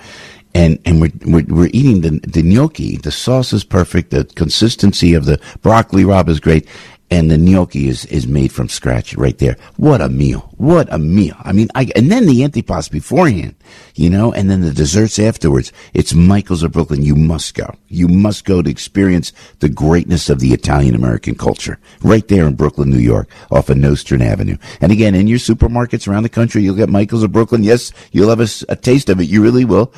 And we're eating the gnocchi. The sauce is perfect. The consistency of the broccoli rabe is great. And the gnocchi is made from scratch right there. What a meal. I mean, and then the antipasto beforehand. you know, and then the desserts afterwards. It's Michaels of Brooklyn. You must go. You must go to experience the greatness of the Italian-American culture right there in Brooklyn, New York, off of Nostrand Avenue. And again, in your supermarkets around the country, you'll get Michaels of Brooklyn. Yes, you'll have a taste of it. You really will.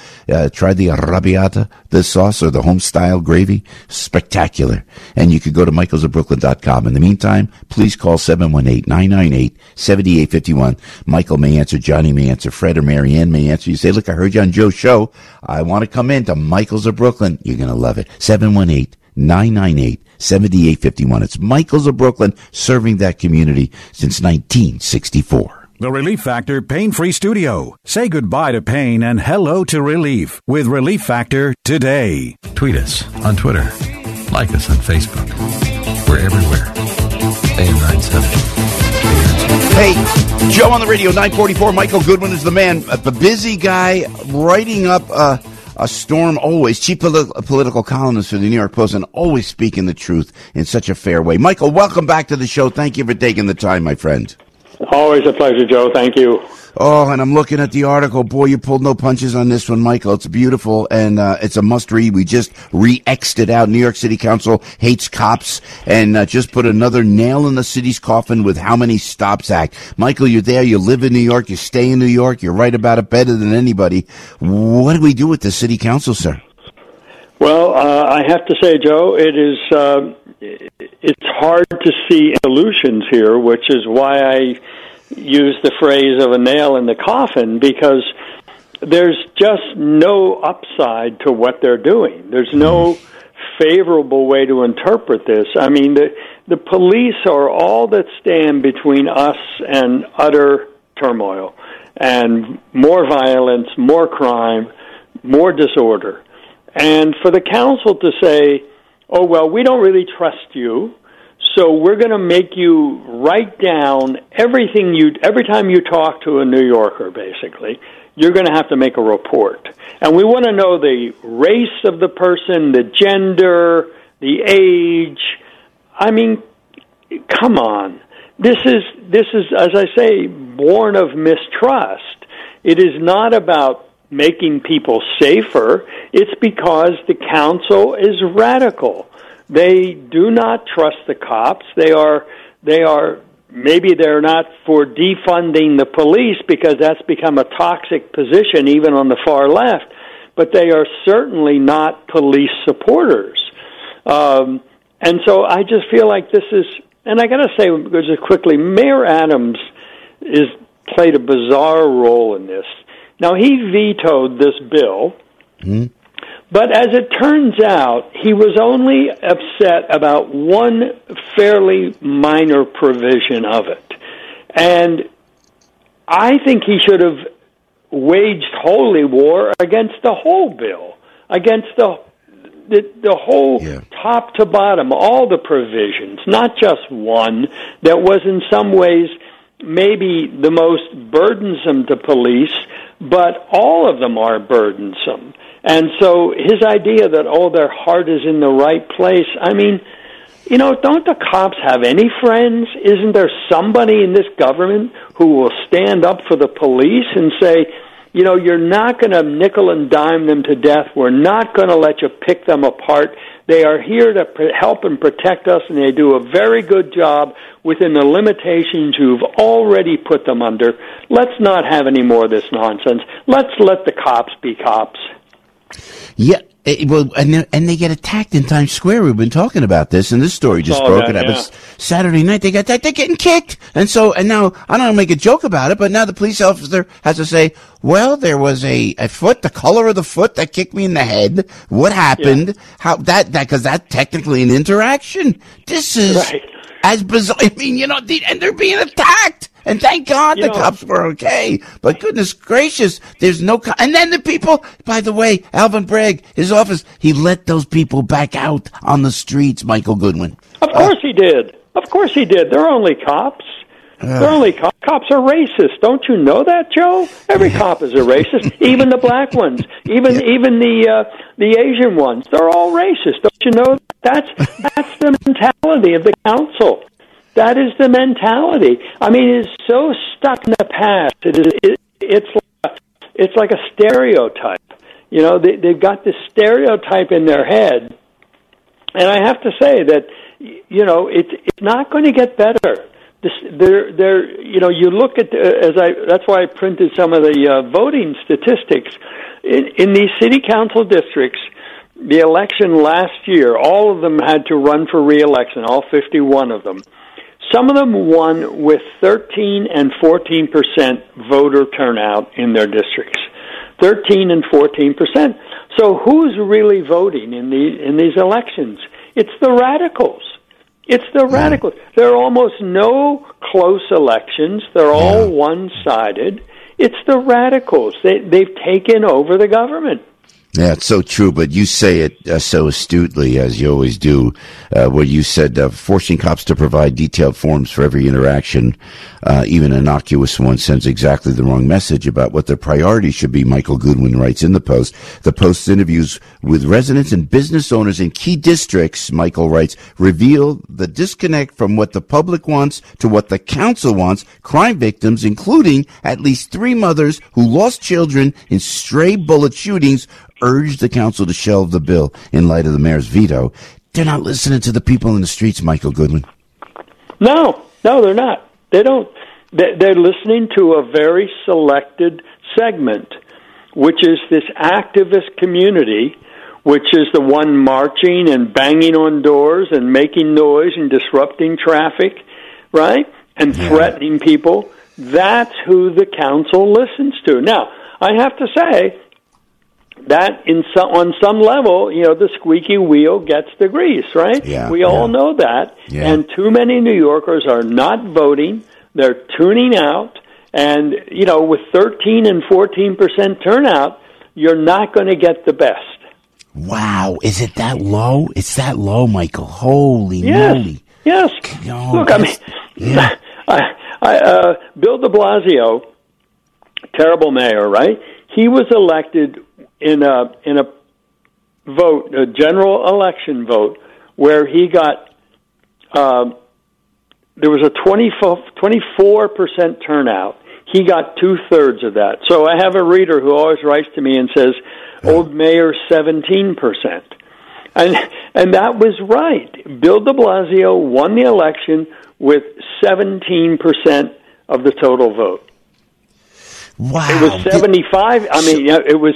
Try the arrabbiata, the sauce, or the home-style gravy. Spectacular. And you could go to michaelsofbrooklyn.com. In the meantime, please call 718-998-7851. Michael may answer, Johnny may answer, Fred or Marianne may answer. You say, look, I heard you on Joe's show. I want to come in to Michaels of Brooklyn. You're going to love it. 718-998-7851. It's Michaels of Brooklyn, serving that community since 1964. The Relief Factor Pain-Free Studio. Say goodbye to pain and hello to relief with Relief Factor today. Tweet us on Twitter. Like us on Facebook. We're everywhere. AM 970. Hey, Joe on the radio, 944. Michael Goodwin is the man, a busy guy, writing up a storm always. Chief political columnist for the New York Post, and always speaking the truth in such a fair way. Michael, welcome back to the show. Thank you for taking the time, my friend. Always a pleasure, Joe. Thank you. Oh, and I'm looking at the article. Boy, you pulled no punches on this one, Michael. It's beautiful, and it's a must-read. We just re-X'd it out. New York City Council hates cops, and just put another nail in the city's coffin with How Many Stops Act. Michael, you're there. You live in New York. You stay in New York. You're right about it better than anybody. What do we do with the city council, sir? Well, I have to say, Joe, it is it's hard to see solutions here, which is why I use the phrase of a nail in the coffin, because there's just no upside to what they're doing. There's no favorable way to interpret this. I mean, the police are all that stand between us and utter turmoil and more violence, more crime, more disorder. And for the council to say, oh, well, we don't really trust you, so we're going to make you write down everything every time you talk to a New Yorker, basically, you're going to have to make a report. And we want to know the race of the person, the gender, the age. I mean, come on. This is, as I say, born of mistrust. It is not about making people safer. It's because the council is radical. They do not trust the cops. They are maybe they're not for defunding the police, because that's become a toxic position even on the far left, but they are certainly not police supporters. And so I just feel like this is, and I got to say just quickly, Mayor Adams is played a bizarre role in this. Now, he vetoed this bill, but as it turns out, he was only upset about one fairly minor provision of it. And I think he should have waged holy war against the whole bill, against the whole top to bottom, all the provisions, not just one that was in some ways maybe the most burdensome to police, but all of them are burdensome. And so his idea that, oh, their heart is in the right place, I mean, you know, don't the cops have any friends? Isn't there somebody in this government who will stand up for the police and say, you know, you're not going to nickel and dime them to death. We're not going to let you pick them apart. They are here to help and protect us, and they do a very good job within the limitations you've already put them under. Let's not have any more of this nonsense. Let's let the cops be cops. Yeah. Well, and they get attacked in Times Square. We've been talking about this, and this story just broke it up. Yeah. Saturday night, they got attacked. They're getting kicked. And so, and now, I don't make a joke about it, but now the police officer has to say, well, there was a foot, the color of the foot that kicked me in the head. What happened? Yeah. How that, cause that's technically an interaction. This is as bizarre. I mean, you know, and they're being attacked. And thank God the cops were okay. But goodness gracious, there's no... and then the people... By the way, Alvin Bragg, his office, he let those people back out on the streets, Michael Goodwin. Of course he did. Of course he did. They're only cops. They're only cops. Cops are racist. Don't you know that, Joe? Every cop is a racist, even the black ones, even the Asian ones. They're all racist. Don't you know that? That's the mentality of the council. That is the mentality. I mean, it's so stuck in the past. It's like It's like a stereotype. You know, they've got this stereotype in their head. And I have to say that, you know, it's not going to get better. You look at that's why I printed some of the voting statistics in these city council districts. The election last year, all of them had to run for re-election, all 51 of them. Some of them won with 13 and 14% voter turnout in their districts. 13 and 14%. So who's really voting in these elections? It's the radicals. It's the radicals. There are almost no close elections. They're all one-sided. It's the radicals. They've taken over the government. Yeah, it's so true, but you say it so astutely, as you always do, where you said forcing cops to provide detailed forms for every interaction, even innocuous one, sends exactly the wrong message about what their priorities should be, Michael Goodwin writes in the Post. The Post's interviews with residents and business owners in key districts, Michael writes, reveal the disconnect from what the public wants to what the council wants. Crime victims, including at least 3 mothers who lost children in stray bullet shootings, urged the council to shelve the bill in light of the mayor's veto. They're not listening to the people in the streets, Michael Goodwin. No, they're not. They don't. They're listening to a very selected segment, which is this activist community, which is the one marching and banging on doors and making noise and disrupting traffic, right? And threatening people. That's who the council listens to. Now, I have to say that on some level, you know, the squeaky wheel gets the grease, right? Yeah, we all know that. Yeah. And too many New Yorkers are not voting. They're tuning out. And, you know, with 13 and 14% turnout, you're not going to get the best. Wow. Is it that low? It's that low, Michael. Holy moly. Yes. Oh, look, I mean, Bill de Blasio, terrible mayor, right? He was elected in a vote, a general election vote, where he got there was a 24% turnout. He got 2/3 of that. So I have a reader who always writes to me and says, "Old mayor 17%," and that was right. Bill de Blasio won the election with 17% of the total vote. Wow. It was 75. I mean, it was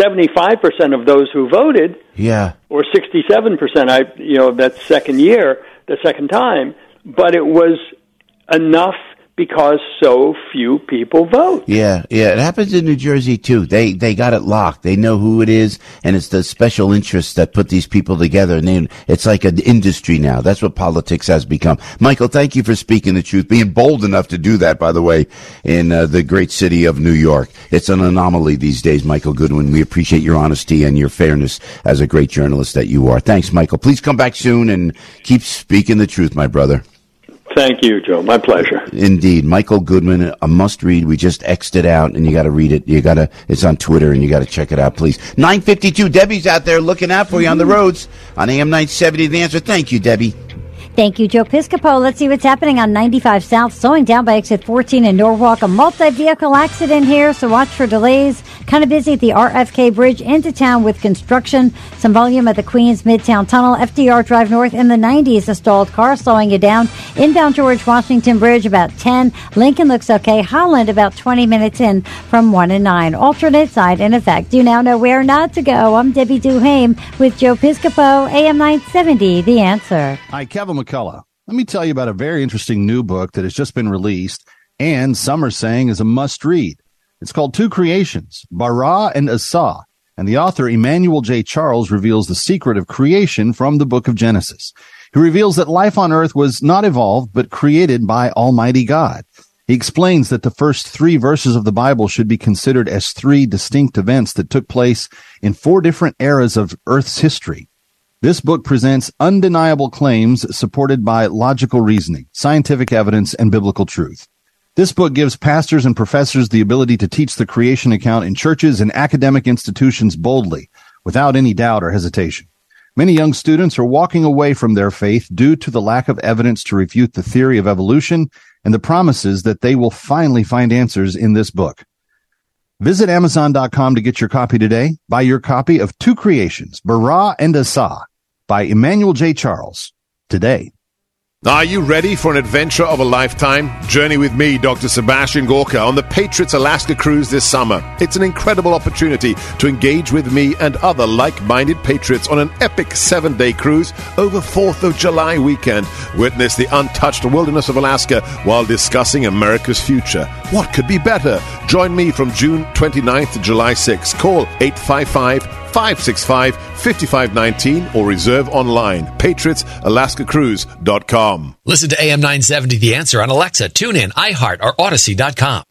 75% of those who voted. Yeah. Or 67%. That second year, the second time, but it was enough because so few people vote. Yeah. It happens in New Jersey too. They got it locked. They know who it is, and it's the special interests that put these people together. And it's like an industry now. That's what politics has become. Michael, thank you for speaking the truth, being bold enough to do that, by the way, in the great city of New York. It's an anomaly these days, Michael Goodwin. We appreciate your honesty and your fairness as a great journalist that you are. Thanks, Michael. Please come back soon and keep speaking the truth, my brother. Thank you, Joe. My pleasure. Indeed. Michael Goodwin, a must-read. We just X'd it out, and you got to read it. It's on Twitter, and you got to check it out, please. 9:52. Debbie's out there looking out for you on the roads on AM 970. The Answer. Thank you, Debbie. Thank you, Joe Piscopo. Let's see what's happening on 95 South. Slowing down by exit 14 in Norwalk. A multi-vehicle accident here, so watch for delays. Kind of busy at the RFK Bridge into town with construction. Some volume at the Queens Midtown Tunnel. FDR Drive North in the 90s. A stalled car slowing you down. Inbound George Washington Bridge about 10. Lincoln looks okay. Holland about 20 minutes in from 1 and 9. Alternate side in effect. You now know where not to go. I'm Debbie Duhaime with Joe Piscopo. AM 970, The Answer. Hi, Kevin McCullough. Let me tell you about a very interesting new book that has just been released and some are saying is a must read. It's called Two Creations, Bara and Asa, and the author Emmanuel J. Charles reveals the secret of creation from the book of Genesis. He reveals that life on earth was not evolved but created by Almighty God. He explains that the first 3 verses of the Bible should be considered as 3 distinct events that took place in 4 different eras of Earth's history. This book presents undeniable claims supported by logical reasoning, scientific evidence, and biblical truth. This book gives pastors and professors the ability to teach the creation account in churches and academic institutions boldly, without any doubt or hesitation. Many young students are walking away from their faith due to the lack of evidence to refute the theory of evolution and the promises that they will finally find answers in this book. Visit Amazon.com to get your copy today. Buy your copy of Two Creations, Bara and Asa, by Emmanuel J. Charles, today. Are you ready for an adventure of a lifetime? Journey with me, Dr. Sebastian Gorka, on the Patriots Alaska Cruise this summer. It's an incredible opportunity to engage with me and other like-minded patriots on an epic 7-day cruise over 4th of July weekend. Witness the untouched wilderness of Alaska while discussing America's future. What could be better? Join me from June 29th to July 6th. Call 855-565-5519 or reserve online. PatriotsAlaskaCruise.com. Listen to AM 970 The Answer on Alexa, TuneIn, iHeart, or Odyssey.com.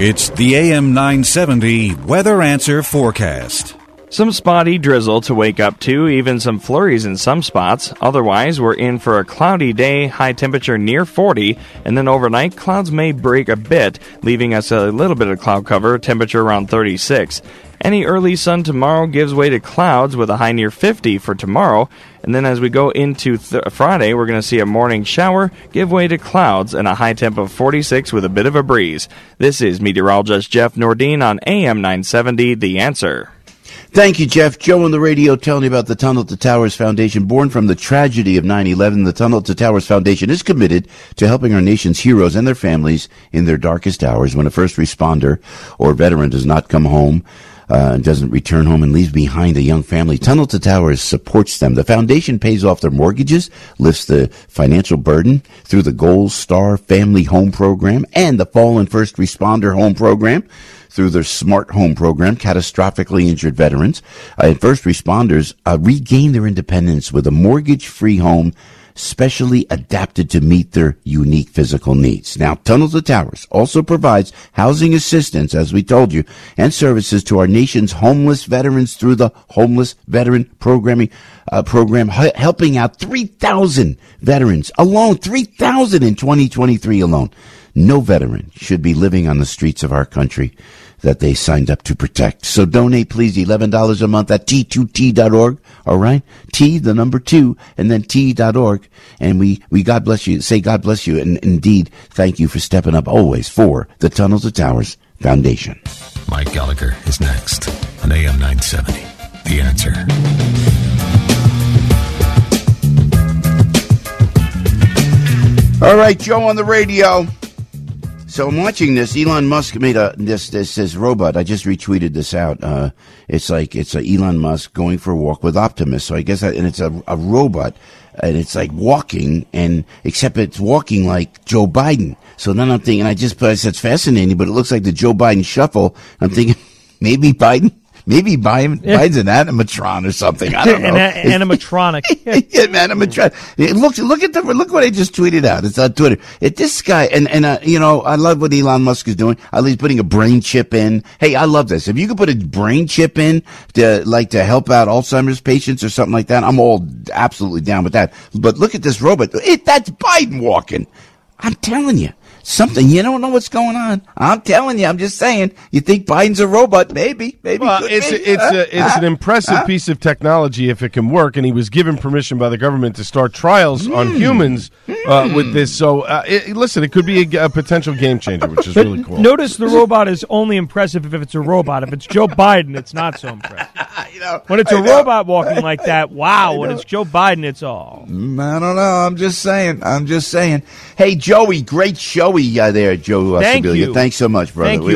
It's the AM 970 Weather Answer Forecast. Some spotty drizzle to wake up to, even some flurries in some spots. Otherwise, we're in for a cloudy day, high temperature near 40, and then overnight, clouds may break a bit, leaving us a little bit of cloud cover, temperature around 36. Any early sun tomorrow gives way to clouds with a high near 50 for tomorrow, and then as we go into Friday, we're going to see a morning shower give way to clouds and a high temp of 46 with a bit of a breeze. This is meteorologist Jeff Nordine on AM 970, The Answer. Thank you, Jeff. Joe on the radio telling you about the Tunnel to Towers Foundation. Born from the tragedy of 9/11, the Tunnel to Towers Foundation is committed to helping our nation's heroes and their families in their darkest hours. When a first responder or veteran does not come home, and doesn't return home and leaves behind a young family, Tunnel to Towers supports them. The foundation pays off their mortgages, lifts the financial burden through the Gold Star Family Home Program and the Fallen First Responder Home Program. Through their Smart Home Program, catastrophically injured veterans and first responders regain their independence with a mortgage-free home specially adapted to meet their unique physical needs. Now, Tunnel to Towers also provides housing assistance, as we told you, and services to our nation's homeless veterans through the Homeless Veteran Program, helping out 3,000 veterans alone, 3,000 in 2023 alone. No veteran should be living on the streets of our country that they signed up to protect. So donate, please, $11 a month at T2T.org, all right? T, the number 2, and then T.org. And we God bless you, say God bless you, and indeed, thank you for stepping up always for the Tunnel to Towers Foundation. Mike Gallagher is next on AM 970, The Answer. All right, Joe on the radio. So I'm watching this. Elon Musk made this robot. I just retweeted this out. It's Elon Musk going for a walk with Optimus. So I guess and it's a robot, and it's like walking, and except it's walking like Joe Biden. So then I'm thinking, I said it's fascinating, but it looks like the Joe Biden shuffle. I'm thinking maybe Biden's an animatron or something. I don't know. Animatronic. Yeah, animatronic. Look what I just tweeted out. It's on Twitter. This guy, and you know, I love what Elon Musk is doing. At least putting a brain chip in. Hey, I love this. If you could put a brain chip in to help out Alzheimer's patients or something like that, I'm all absolutely down with that. But look at this robot. That's Biden walking. I'm telling you. Something, you don't know what's going on. I'm telling you, I'm just saying. You think Biden's a robot? Maybe. Well, it's an impressive piece of technology if it can work, and he was given permission by the government to start trials on humans with this. So, listen, it could be a potential game changer, which is really cool. Notice the robot is only impressive if it's a robot. If it's Joe Biden, it's not so impressive. When it's a robot walking like that, wow. When it's Joe Biden, it's all. I don't know. I'm just saying. Hey, Joey, great show. There, Joe. Thank you. Thanks so much, brother. We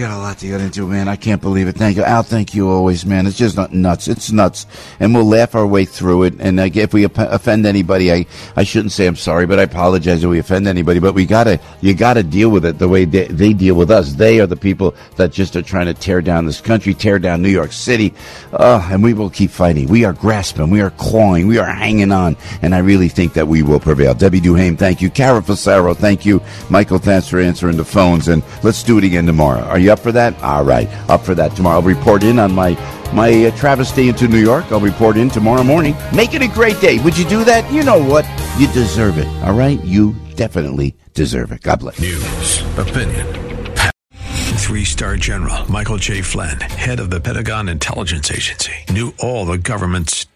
got a lot to get into, man. I can't believe it. Thank you, Al. Thank you always, man. It's just nuts. It's nuts, and we'll laugh our way through it. And if we offend anybody, I shouldn't say I'm sorry, but I apologize if we offend anybody. But you gotta deal with it the way they deal with us. They are the people that just are trying to tear down this country, tear down New York City, and we will keep fighting. We are grasping, we are clawing, we are hanging on, and I really think that we will prevail. Debbie Duhaime, thank you. Cara Fasaro, thank you. Michael, thanks for answering the phones, and let's do it again tomorrow. Are you up for that? All right, up for that tomorrow. I'll report in on my travesty into New York. I'll report in tomorrow morning. Make it a great day. Would you do that? You know what? You deserve it. All right? You definitely deserve it. God bless. News, opinion. three-star general Michael J. Flynn, head of the Pentagon Intelligence Agency, knew all the government's